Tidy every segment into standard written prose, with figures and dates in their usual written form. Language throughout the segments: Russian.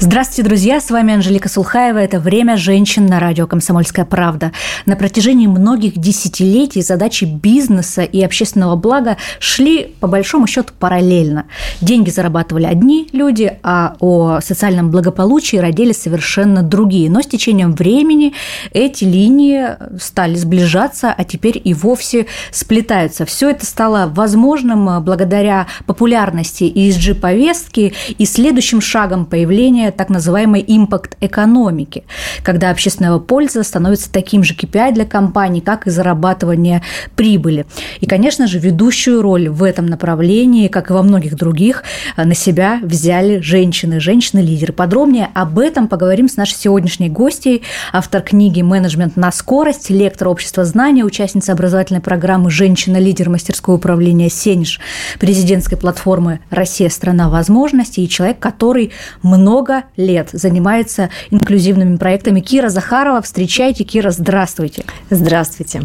Здравствуйте, друзья! С вами Анжелика Сулхаева. Это «Время женщин» на радио «Комсомольская правда». На протяжении многих десятилетий задачи бизнеса и общественного блага шли, по большому счету, параллельно. Деньги зарабатывали одни люди, а о социальном благополучии родились совершенно другие. Но с течением времени эти линии стали сближаться, а теперь и вовсе сплетаются. Все это стало возможным благодаря популярности ESG-повестки и следующим шагом появления так называемой импакт-экономики, когда общественная польза становится таким же KPI для компаний, как и зарабатывание прибыли. И, конечно же, ведущую роль в этом направлении, как и во многих других, на себя взяли женщины, женщины-лидеры. Подробнее об этом поговорим с нашей сегодняшней гостьей, автор книги «Менеджмент на скорость», лектор Общества «Знание», участница образовательной программы «Женщина-лидер» мастерского управления «Сенеж», президентской платформы «Россия – страна возможностей» и человек, который много лет занимается инклюзивными проектами. Кира Захарова. Встречайте, Кира, здравствуйте. Здравствуйте.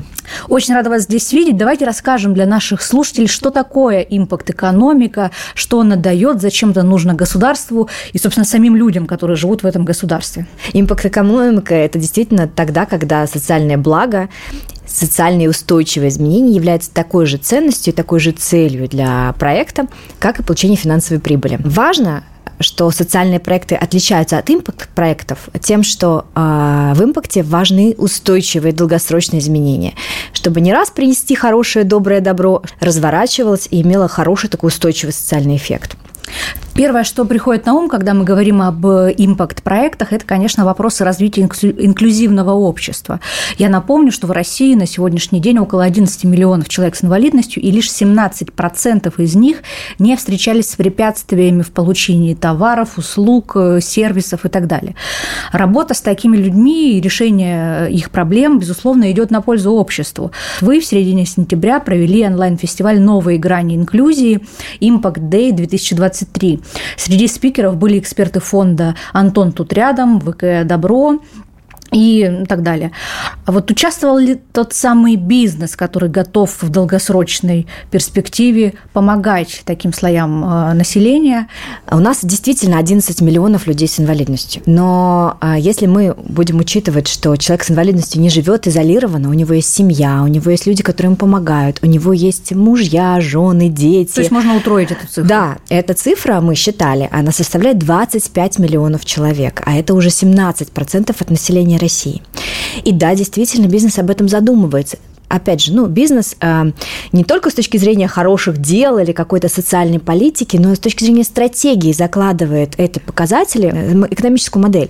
Очень рада вас здесь видеть. Давайте расскажем для наших слушателей, что такое импакт-экономика, что она дает, зачем это нужно государству и, собственно, самим людям, которые живут в этом государстве. Импакт-экономика – это действительно тогда, когда социальное благо, социальные устойчивые изменения являются такой же ценностью и такой же целью для проекта, как и получение финансовой прибыли. Важно, что социальные проекты отличаются от импакт-проектов тем, что в импакте важны устойчивые долгосрочные изменения, чтобы не раз принести хорошее, доброе добро, разворачивалось и имело хороший такой устойчивый социальный эффект. Первое, что приходит на ум, когда мы говорим об импакт-проектах, это, конечно, вопросы развития инклюзивного общества. Я напомню, что в России на сегодняшний день около 11 миллионов человек с инвалидностью, и лишь 17% из них не встречались с препятствиями в получении товаров, услуг, сервисов и так далее. Работа с такими людьми и решение их проблем, безусловно, идет на пользу обществу. Вы в середине сентября провели онлайн-фестиваль «Новые грани инклюзии» Impact Day 2023. Среди спикеров были эксперты фонда «Антон тут рядом», ВК «Добро» и так далее. А вот участвовал ли тот самый бизнес, который готов в долгосрочной перспективе помогать таким слоям населения? У нас действительно 11 миллионов людей с инвалидностью. Но если мы будем учитывать, что человек с инвалидностью не живет изолированно, у него есть семья, у него есть люди, которые ему помогают, у него есть мужья, жены, дети. То есть можно утроить эту цифру? Да, эта цифра, мы считали, она составляет 25 миллионов человек, а это уже 17% от населения России. И да, действительно, бизнес об этом задумывается. Опять же, бизнес не только с точки зрения хороших дел или какой-то социальной политики, но и с точки зрения стратегии закладывает эти показатели, экономическую модель.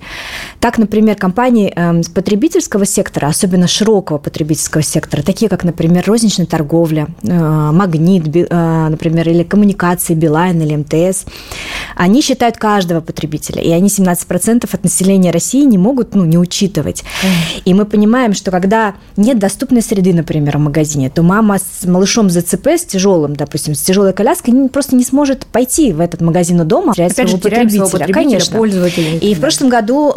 Так, например, компании потребительского сектора, особенно широкого потребительского сектора, такие как, например, розничная торговля, Магнит, например, или коммуникации, Билайн или МТС, они считают каждого потребителя, и они 17% от населения России не могут не учитывать. И мы понимаем, что когда нет доступной среды, например, в магазине, то мама с малышом ЗЦП, с тяжелой коляской, просто не сможет пойти в этот магазин у дома, терять своего потребителя. Конечно. И в прошлом году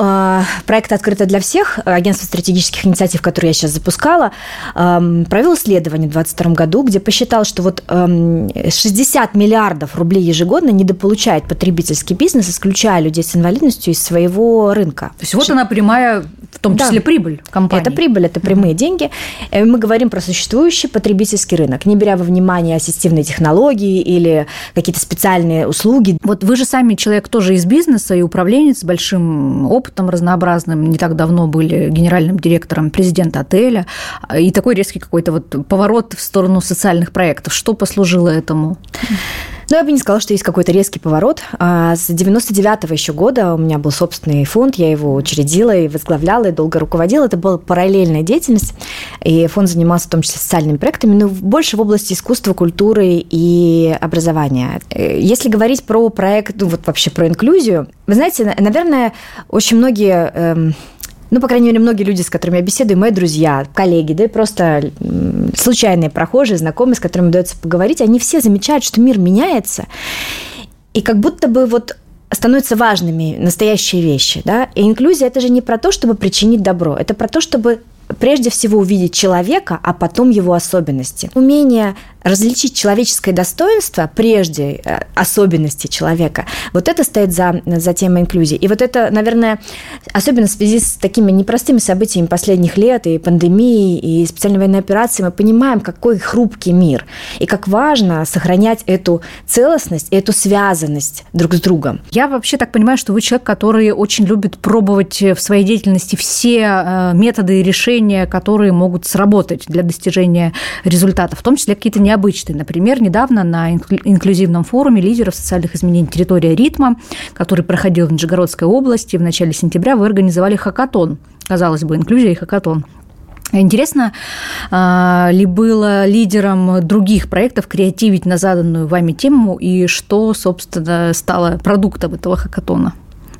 проект «Открыто для всех», Агентство стратегических инициатив, которое я сейчас запускала, провел исследование в 2022 году, где посчитал, что 60 миллиардов рублей ежегодно недополучает потребительский бизнес, исключая людей с инвалидностью из своего рынка. То есть вот она прямая, в том числе, прибыль компании. Это прибыль, это прямые деньги. Мы говорим про существующий потребительский рынок, не беря во внимание ассистивные технологии или какие-то специальные услуги. Вот вы же сами человек тоже из бизнеса и управленец с большим опытом разнообразным. Не так давно были генеральным директором, президента отеля. И такой резкий какой-то поворот в сторону социальных проектов. Что послужило этому? Я бы не сказала, что есть какой-то резкий поворот. С 99-го еще года у меня был собственный фонд, я его учредила и возглавляла, и долго руководила. Это была параллельная деятельность, и фонд занимался в том числе социальными проектами, но больше в области искусства, культуры и образования. Если говорить про проект, вообще про инклюзию, вы знаете, наверное, очень многие... по крайней мере, многие люди, с которыми я беседую, мои друзья, коллеги, да и просто случайные прохожие, знакомые, с которыми удается поговорить, они все замечают, что мир меняется, и как будто бы становятся важными настоящие вещи. Да? И инклюзия – это же не про то, чтобы причинить добро, это про то, чтобы прежде всего увидеть человека, а потом его особенности. Умение различить человеческое достоинство прежде особенности человека, вот это стоит за темой инклюзии. И вот это, наверное, особенно в связи с такими непростыми событиями последних лет, и пандемией, и специальной военной операцией, мы понимаем, какой хрупкий мир, и как важно сохранять эту целостность, эту связанность друг с другом. Я вообще так понимаю, что вы человек, который очень любит пробовать в своей деятельности все методы и решения, которые могут сработать для достижения результата, в том числе какие-то необычные. Например, недавно на инклюзивном форуме лидеров социальных изменений «Территория ритма», который проходил в Нижегородской области в начале сентября, вы организовали хакатон. Казалось бы, инклюзия и хакатон. Интересно ли было лидерам других проектов креативить на заданную вами тему, и что, собственно, стало продуктом этого хакатона?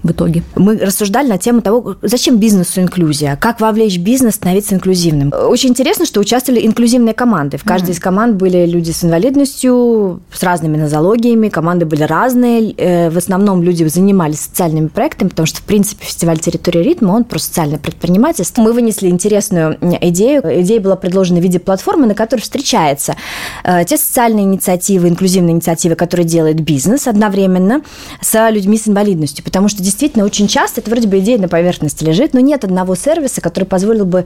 В итоге. Мы рассуждали на тему того, зачем бизнесу инклюзия, как вовлечь бизнес, становиться инклюзивным. Очень интересно, что участвовали инклюзивные команды. В каждой из команд были люди с инвалидностью, с разными нозологиями, команды были разные. В основном люди занимались социальными проектами, потому что, в принципе, фестиваль «Территория ритма», он про социальное предпринимательство. Мы вынесли интересную идею. Идея была предложена в виде платформы, на которой встречаются те социальные инициативы, инклюзивные инициативы, которые делает бизнес одновременно с людьми с инвалидностью, потому что действительно, очень часто это вроде бы идея на поверхности лежит, но нет одного сервиса, который позволил бы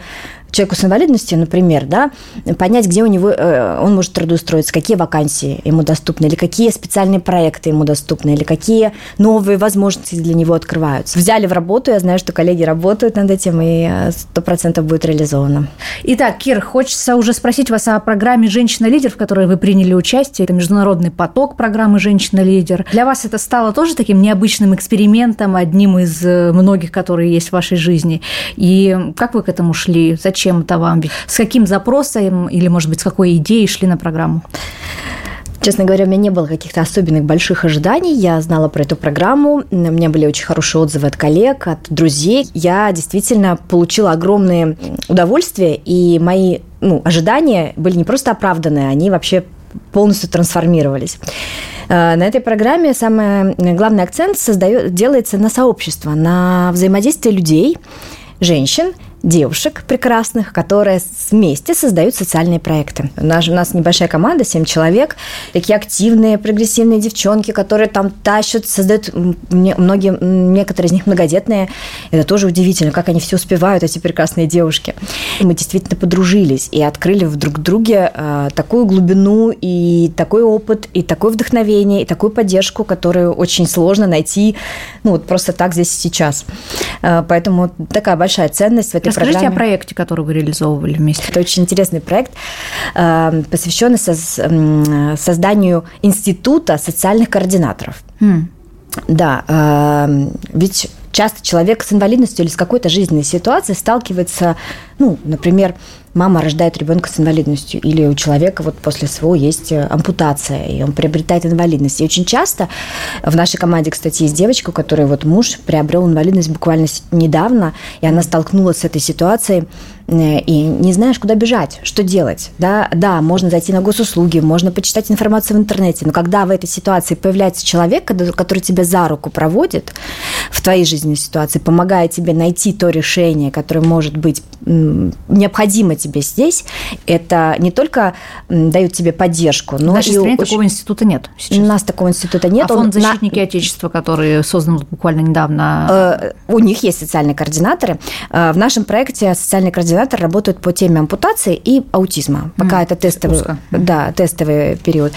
человеку с инвалидностью, например, да, понять, где у него он может трудоустроиться, какие вакансии ему доступны, или какие специальные проекты ему доступны, или какие новые возможности для него открываются. Взяли в работу, я знаю, что коллеги работают над этим, и 100% будет реализовано. Итак, Кир, хочется уже спросить вас о программе «Женщина-лидер», в которой вы приняли участие. Это международный поток программы «Женщина-лидер». Для вас это стало тоже таким необычным экспериментом, одним из многих, которые есть в вашей жизни. И как вы к этому шли? Зачем это вам? С каким запросом или, может быть, с какой идеей шли на программу? Честно говоря, у меня не было каких-то особенных больших ожиданий. Я знала про эту программу. У меня были очень хорошие отзывы от коллег, от друзей. Я действительно получила огромное удовольствие, и мои ожидания были не просто оправданы, они вообще полностью трансформировались. На этой программе самый главный акцент делается на сообщество, на взаимодействие людей, женщин, девушек прекрасных, которые вместе создают социальные проекты. У нас небольшая команда, 7 человек, такие активные, прогрессивные девчонки, которые там тащат, создают, некоторые из них многодетные. Это тоже удивительно, как они все успевают, эти прекрасные девушки. Мы действительно подружились и открыли в друг друге такую глубину и такой опыт, и такое вдохновение, и такую поддержку, которую очень сложно найти просто так здесь и сейчас. Поэтому такая большая ценность в этой Расскажите о проекте, который вы реализовывали вместе. Это очень интересный проект, посвященный созданию института социальных координаторов. Да, ведь часто человек с инвалидностью или с какой-то жизненной ситуацией сталкивается, например, мама рождает ребенка с инвалидностью, или у человека после СВО есть ампутация, и он приобретает инвалидность. И очень часто в нашей команде, кстати, есть девочка, у которой муж приобрел инвалидность буквально недавно, и она столкнулась с этой ситуацией, и не знаешь, куда бежать, что делать. Да, можно зайти на госуслуги, можно почитать информацию в интернете, но когда в этой ситуации появляется человек, который тебя за руку проводит в твоей жизненной ситуации, помогая тебе найти то решение, которое может быть необходимо тебе здесь, это не только дают тебе поддержку, но и... В стране такого института нет сейчас. У нас такого института нет. А фонд «Защитники Отечества», который создан буквально недавно... У них есть социальные координаторы. В нашем проекте социальные координаторы работают по теме ампутации и аутизма. Пока это тестовый период.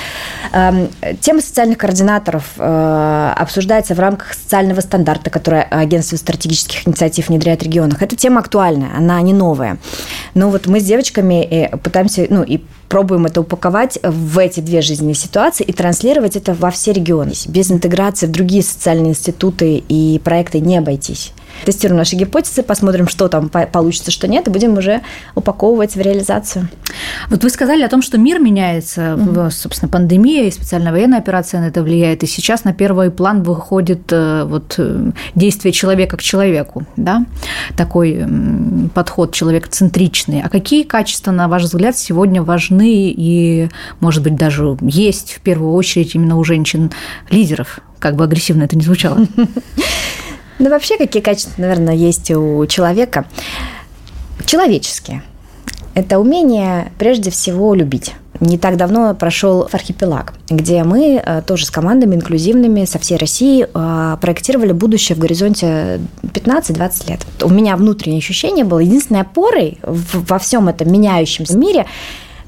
Тема социальных координаторов обсуждается в рамках социального стандарта, который Агентство стратегических инициатив внедряет в регионах. Эта тема актуальная, она не новая. Но мы с девочками пытаемся, и пробуем это упаковать в эти две жизненные ситуации и транслировать это во все регионы. Без интеграции в другие социальные институты и проекты не обойтись. Тестируем наши гипотезы, посмотрим, что там получится, что нет, и будем уже упаковывать в реализацию. Вот вы сказали о том, что мир меняется. Собственно, пандемия и специальная военная операция на это влияет. И сейчас на первый план выходит действие человека к человеку. Да? Такой подход человекоцентричный. А какие качества, на ваш взгляд, сегодня важны и, может быть, даже есть в первую очередь именно у женщин-лидеров? Как бы агрессивно это ни звучало. Вообще, какие качества, наверное, есть у человека? Человеческие. Это умение прежде всего любить. Не так давно прошел архипелаг, где мы тоже с командами инклюзивными со всей России проектировали будущее в горизонте 15-20 лет. У меня внутреннее ощущение было, единственной опорой во всем этом меняющемся мире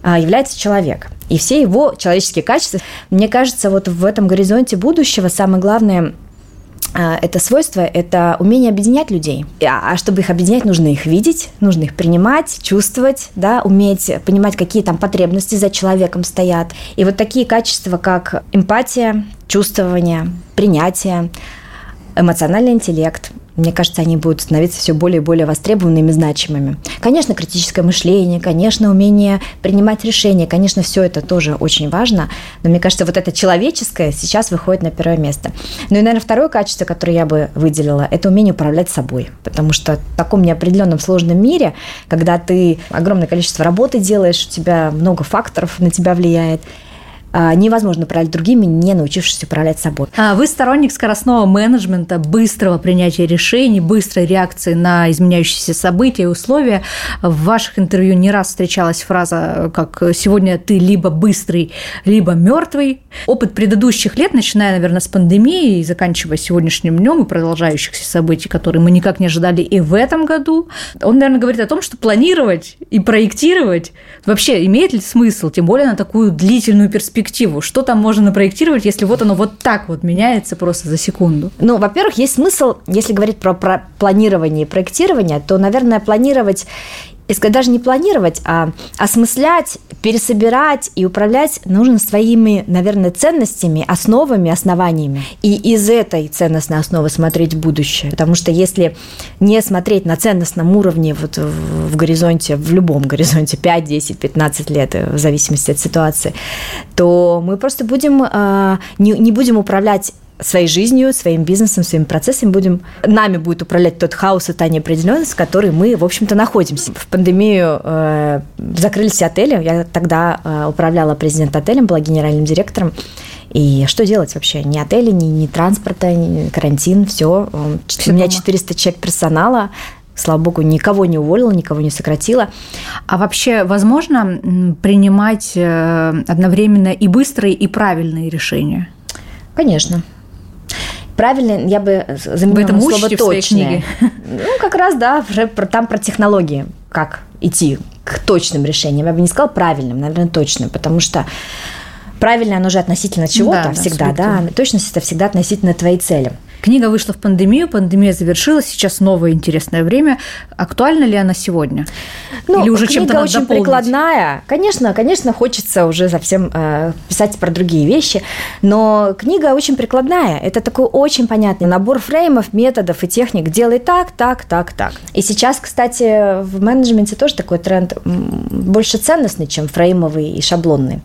является человек и все его человеческие качества. Мне кажется, вот в этом горизонте будущего самое главное – это свойство, это умение объединять людей. А чтобы их объединять, нужно их видеть, нужно их принимать, чувствовать, да, уметь понимать, какие там потребности за человеком стоят. И вот такие качества, как эмпатия, чувствование, принятие, эмоциональный интеллект, мне кажется, они будут становиться все более и более востребованными и значимыми. Конечно, критическое мышление, конечно, умение принимать решения, конечно, все это тоже очень важно, но мне кажется, вот это человеческое сейчас выходит на первое место. Ну и, наверное, второе качество, которое я бы выделила, это умение управлять собой, потому что в таком неопределенном сложном мире, когда ты огромное количество работы делаешь, у тебя много факторов на тебя влияет, невозможно управлять другими, не научившись управлять собой. Вы сторонник скоростного менеджмента, быстрого принятия решений, быстрой реакции на изменяющиеся события и условия. В ваших интервью не раз встречалась фраза, как «сегодня ты либо быстрый, либо мертвый». Опыт предыдущих лет, начиная, наверное, с пандемии и заканчивая сегодняшним днем и продолжающихся событий, которые мы никак не ожидали и в этом году, он, наверное, говорит о том, что планировать и проектировать вообще имеет ли смысл, тем более на такую длительную перспективу. Что там можно напроектировать, если вот оно вот так вот меняется просто за секунду? Ну, во-первых, есть смысл, если говорить про планирование и проектирование, то, наверное, планировать, если даже не планировать, а осмыслять, пересобирать и управлять нужно своими, наверное, ценностями, основами, основаниями. И из этой ценностной основы смотреть в будущее. Потому что если не смотреть на ценностном уровне вот в горизонте, в любом горизонте 5, 10, 15 лет, в зависимости от ситуации, то мы просто будем не будем управлять своей жизнью, своим бизнесом, своим процессом нами будет управлять тот хаос и та неопределенность, в которой мы, в общем-то, находимся. В пандемию закрылись отели. Я тогда управляла президент отелем, была генеральным директором. И что делать вообще? Ни отели, ни транспорта, ни карантин, все. У меня 400 человек персонала. Слава богу, никого не уволила, никого не сократила. А вообще возможно принимать одновременно и быстрые, и правильные решения? Конечно. Правильно, я бы заменила на слово «точные». Ну, как раз, да, там про технологии, как идти к точным решениям. Я бы не сказала правильным, наверное, точным, потому что правильное, оно же относительно чего-то, да, всегда, да. Точность – это всегда относительно твоей цели. Книга вышла в пандемию, пандемия завершилась, сейчас новое интересное время. Актуальна ли она сегодня? Ну, или уже чем-то надо дополнить? Книга очень прикладная. Конечно, хочется уже совсем писать про другие вещи, но книга очень прикладная. Это такой очень понятный набор фреймов, методов и техник. Делай так, так, так, так. И сейчас, кстати, в менеджменте тоже такой тренд больше ценностный, чем фреймовый и шаблонный.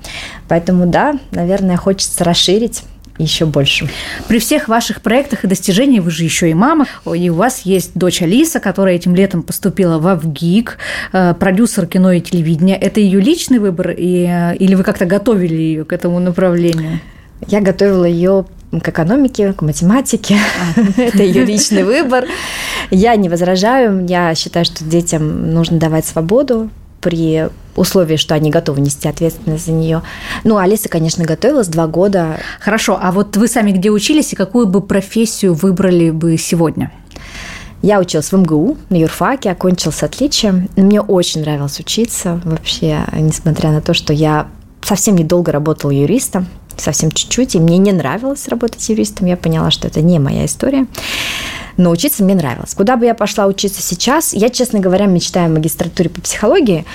Поэтому, да, наверное, хочется расширить еще больше. При всех ваших проектах и достижениях вы же еще и мама, и у вас есть дочь Алиса, которая этим летом поступила во ВГИК, продюсер кино и телевидения. Это ее личный выбор, или вы как-то готовили ее к этому направлению? Я готовила ее к экономике, к математике. Это ее личный выбор. Я не возражаю. Я считаю, что детям нужно давать свободу при условии, что они готовы нести ответственность за нее. Ну, Алиса, конечно, готовилась 2 года. Хорошо, а вот вы сами где учились и какую бы профессию выбрали бы сегодня? Я училась в МГУ, на юрфаке, окончила с отличием. Мне очень нравилось учиться вообще, несмотря на то, что я совсем недолго работала юристом, совсем чуть-чуть, и мне не нравилось работать юристом. Я поняла, что это не моя история. Но учиться мне нравилось. Куда бы я пошла учиться сейчас? Я, честно говоря, мечтаю о магистратуре по психологии.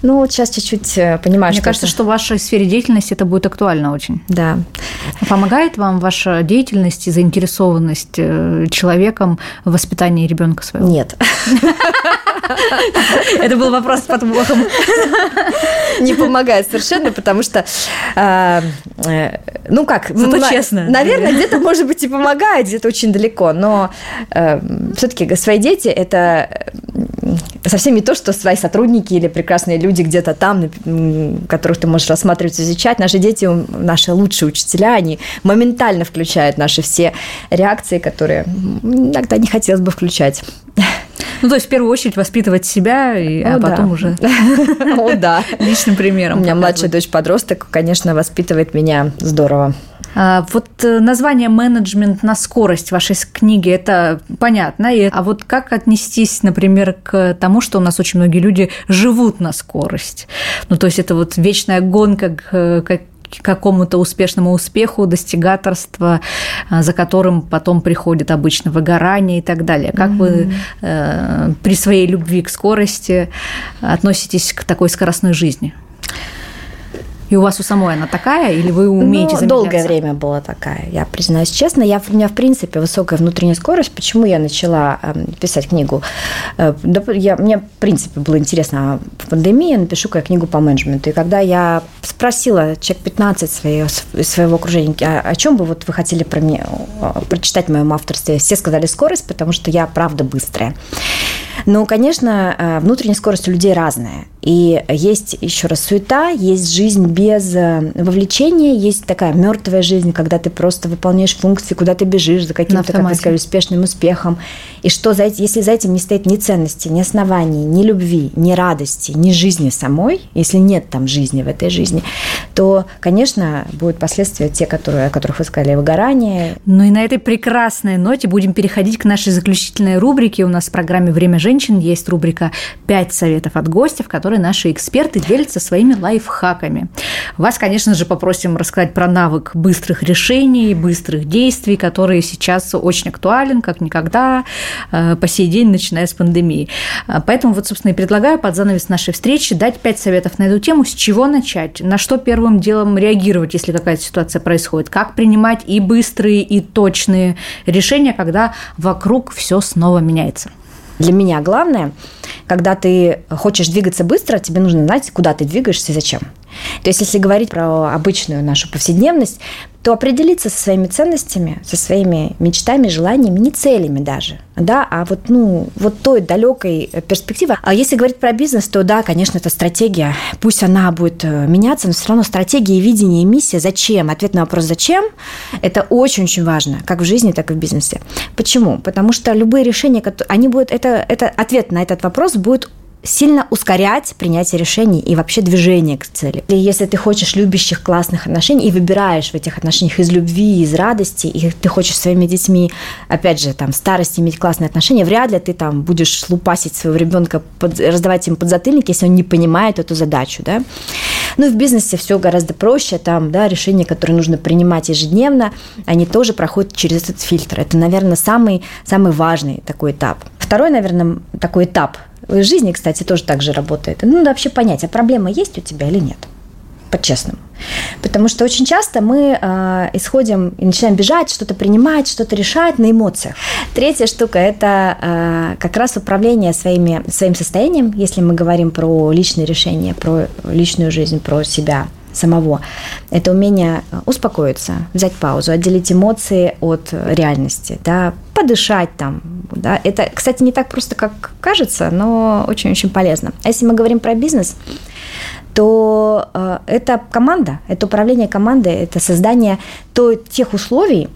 Ну, вот сейчас чуть-чуть понимаю, мне кажется, что в вашей сфере деятельности это будет актуально очень. Да. Помогает вам ваша деятельность и заинтересованность человеком в воспитании ребенка своего? Нет. Это был вопрос с подвохом. Не помогает совершенно, потому что, ну как, зато честно. Наверное, где-то, может быть, и помогает, где-то очень далеко, но все-таки свои дети – это совсем не то, что свои сотрудники или прекрасные люди где-то там, которых ты можешь рассматривать, изучать. Наши дети, наши лучшие учителя, они моментально включают наши все реакции, которые иногда не хотелось бы включать. Ну, то есть, в первую очередь, воспитывать себя, а потом уже личным примером. У меня младшая дочь-подросток, конечно, воспитывает меня здорово. Вот название «Менеджмент на скорость» вашей книги, это понятно. А вот как отнестись, например, к тому, что у нас очень многие люди живут на скорость? Ну, то есть, это вот вечная гонка к какому-то успешному успеху, достигаторство, за которым потом приходит обычно выгорание и так далее. Как вы при своей любви к скорости относитесь к такой скоростной жизни? И у вас у самой она такая, или вы умеете замедляться? Долгое время была такая, я признаюсь честно. У меня, в принципе, высокая внутренняя скорость. Почему я начала писать книгу? Мне, в принципе, было интересно, в пандемии я напишу-ка я книгу по менеджменту. И когда я спросила человек 15 своего окружения, о чем бы вот вы хотели про меня, прочитать в моем авторстве, все сказали скорость, потому что я, правда, быстрая. Ну, конечно, внутренняя скорость у людей разная. И есть, еще раз, суета, есть жизнь без вовлечения, есть такая мертвая жизнь, когда ты просто выполняешь функции, куда ты бежишь за каким-то, как я скажу, успешным успехом. И что, если за этим не стоит ни ценности, ни оснований, ни любви, ни радости, ни жизни самой, если нет там жизни в этой жизни, то, конечно, будут последствия те, о которых вы сказали, выгорание. Ну и на этой прекрасной ноте будем переходить к нашей заключительной рубрике. У нас в программе «Время женщин» есть рубрика «5 советов от гостя», в которой наши эксперты делятся своими лайфхаками. Вас, конечно же, попросим рассказать про навык быстрых решений, быстрых действий, который сейчас очень актуален, как никогда, по сей день, начиная с пандемии. Поэтому, вот, собственно, и предлагаю под занавес нашей встречи дать 5 советов на эту тему, с чего начать, на что первым делом реагировать, если какая-то ситуация происходит, как принимать и быстрые, и точные решения, когда вокруг все снова меняется. Для меня главное, когда ты хочешь двигаться быстро, тебе нужно знать, куда ты двигаешься и зачем. То есть, если говорить про обычную нашу повседневность, то определиться со своими ценностями, со своими мечтами, желаниями, не целями даже, да, а вот, вот той далекой перспективы. А если говорить про бизнес, то да, конечно, это стратегия. Пусть она будет меняться, но все равно стратегия, видение, миссия. Зачем? Ответ на вопрос «зачем» – это очень-очень важно, как в жизни, так и в бизнесе. Почему? Потому что любые решения, они будут, ответ на этот вопрос будет сильно ускорять принятие решений и вообще движение к цели. И если ты хочешь любящих, классных отношений и выбираешь в этих отношениях из любви, из радости, и ты хочешь с своими детьми, опять же, там, в старости иметь классные отношения, вряд ли ты там будешь лупасить своего ребенка, раздавать им подзатыльники, если он не понимает эту задачу, да. Ну, и в бизнесе все гораздо проще, там, да, решения, которые нужно принимать ежедневно, они тоже проходят через этот фильтр. Это, наверное, самый важный такой этап. Второй, наверное, такой этап в жизни, кстати, тоже так же работает. Надо вообще понять, а проблема есть у тебя или нет, по-честному. Потому что очень часто мы исходим и начинаем бежать, что-то принимать, что-то решать на эмоциях. Третья штука – это как раз управление своим состоянием, если мы говорим про личные решения, про личную жизнь, про себя самого. Это умение успокоиться, взять паузу, отделить эмоции от реальности, да, подышать там. Да. Это, кстати, не так просто, как кажется, но очень-очень полезно. А если мы говорим про бизнес, то это команда, это управление командой, это создание тех условий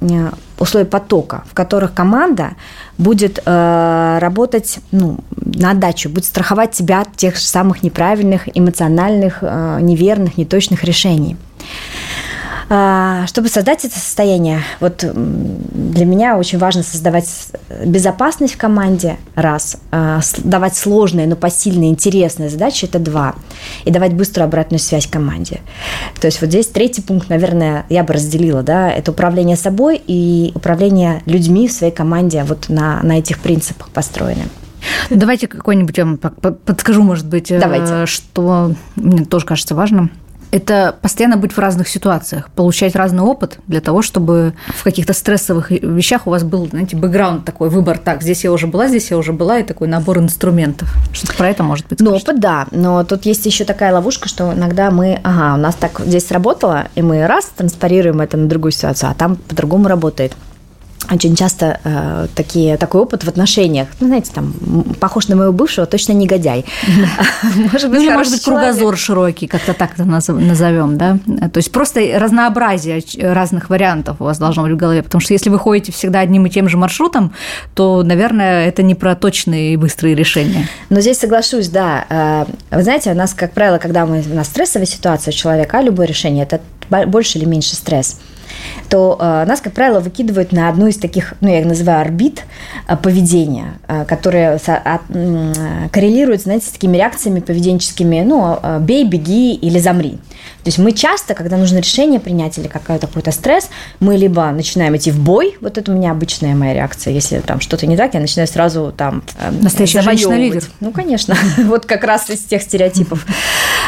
потока, в которых команда будет работать на отдачу, будет страховать себя от тех же самых неправильных, эмоциональных, неверных, неточных решений. Чтобы создать это состояние, вот для меня очень важно создавать безопасность в команде, раз, давать сложные, но посильные, интересные задачи, это 2, и давать быструю обратную связь команде. То есть вот здесь третий пункт, наверное, я бы разделила, да, это управление собой и управление людьми в своей команде вот на этих принципах построены. Давайте какой-нибудь я вам подскажу, может быть, что мне тоже кажется важным. Это постоянно быть в разных ситуациях, получать разный опыт для того, чтобы в каких-то стрессовых вещах у вас был, знаете, бэкграунд такой, выбор, так, здесь я уже была, и такой набор инструментов. Что-то про это, может быть, скажете? Ну, опыт, да, но тут есть еще такая ловушка, что иногда у нас так здесь сработало, и мы раз, транспарируем это на другую ситуацию, а там по-другому работает. Очень часто такой опыт в отношениях. Ну, знаете, там, похож на моего бывшего, точно негодяй. Или, может быть, кругозор широкий, как-то так назовем, да? То есть просто разнообразие разных вариантов у вас должно быть в голове, потому что если вы ходите всегда одним и тем же маршрутом, то, наверное, это не про точные и быстрые решения. Но здесь соглашусь, да. Вы знаете, у нас, как правило, когда у нас стрессовая ситуация у человека, любое решение – это больше или меньше стресс, то нас, как правило, выкидывают на одну из таких, ну, я их называю орбит поведения, которые коррелируют, знаете, с такими реакциями поведенческими, ну, бей, беги или замри. То есть мы часто, когда нужно решение принять или какой-то стресс, мы либо начинаем идти в бой, вот это у меня обычная моя реакция, если там что-то не так, я начинаю сразу там настоящая женщина-лидер. Ну, конечно, вот как раз из тех стереотипов.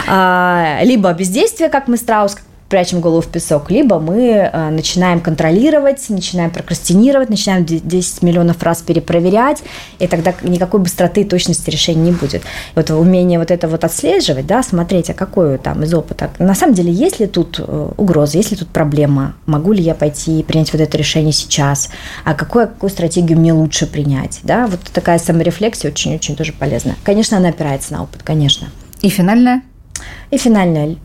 Либо бездействие, как мы страус, прячем голову в песок, либо мы начинаем контролировать, начинаем прокрастинировать, начинаем 10 миллионов раз перепроверять, и тогда никакой быстроты и точности решений не будет. Вот умение вот это вот отслеживать, да, смотреть, а какой там из опыта. На самом деле, есть ли тут угроза, есть ли тут проблема, могу ли я пойти и принять вот это решение сейчас, а какую стратегию мне лучше принять, да, вот такая саморефлексия очень-очень тоже полезна. Конечно, она опирается на опыт, конечно. И финальная?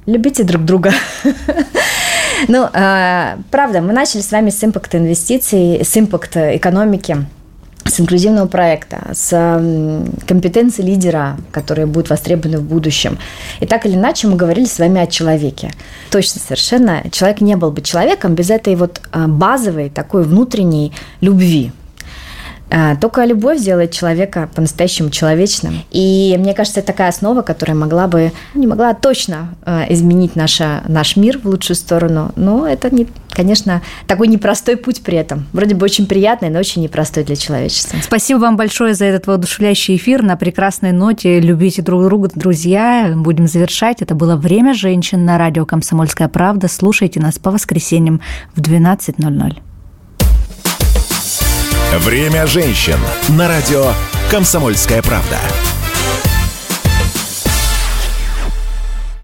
Любите друг друга. Ну, правда, мы начали с вами с импакта инвестиций, с импакта экономики, с инклюзивного проекта, с компетенций лидера, которые будут востребованы в будущем. И так или иначе мы говорили с вами о человеке. Точно совершенно. Человек не был бы человеком без этой вот базовой такой внутренней любви. Только любовь делает человека по-настоящему человечным. И мне кажется, это такая основа, которая не могла точно изменить наш мир в лучшую сторону. Но это, конечно, такой непростой путь при этом. Вроде бы очень приятный, но очень непростой для человечества. Спасибо вам большое за этот воодушевляющий эфир. На прекрасной ноте. Любите друг друга, друзья. Будем завершать. Это было «Время женщин» на радио «Комсомольская правда». Слушайте нас по воскресеньям в 12:00. «Время женщин» на радио «Комсомольская правда».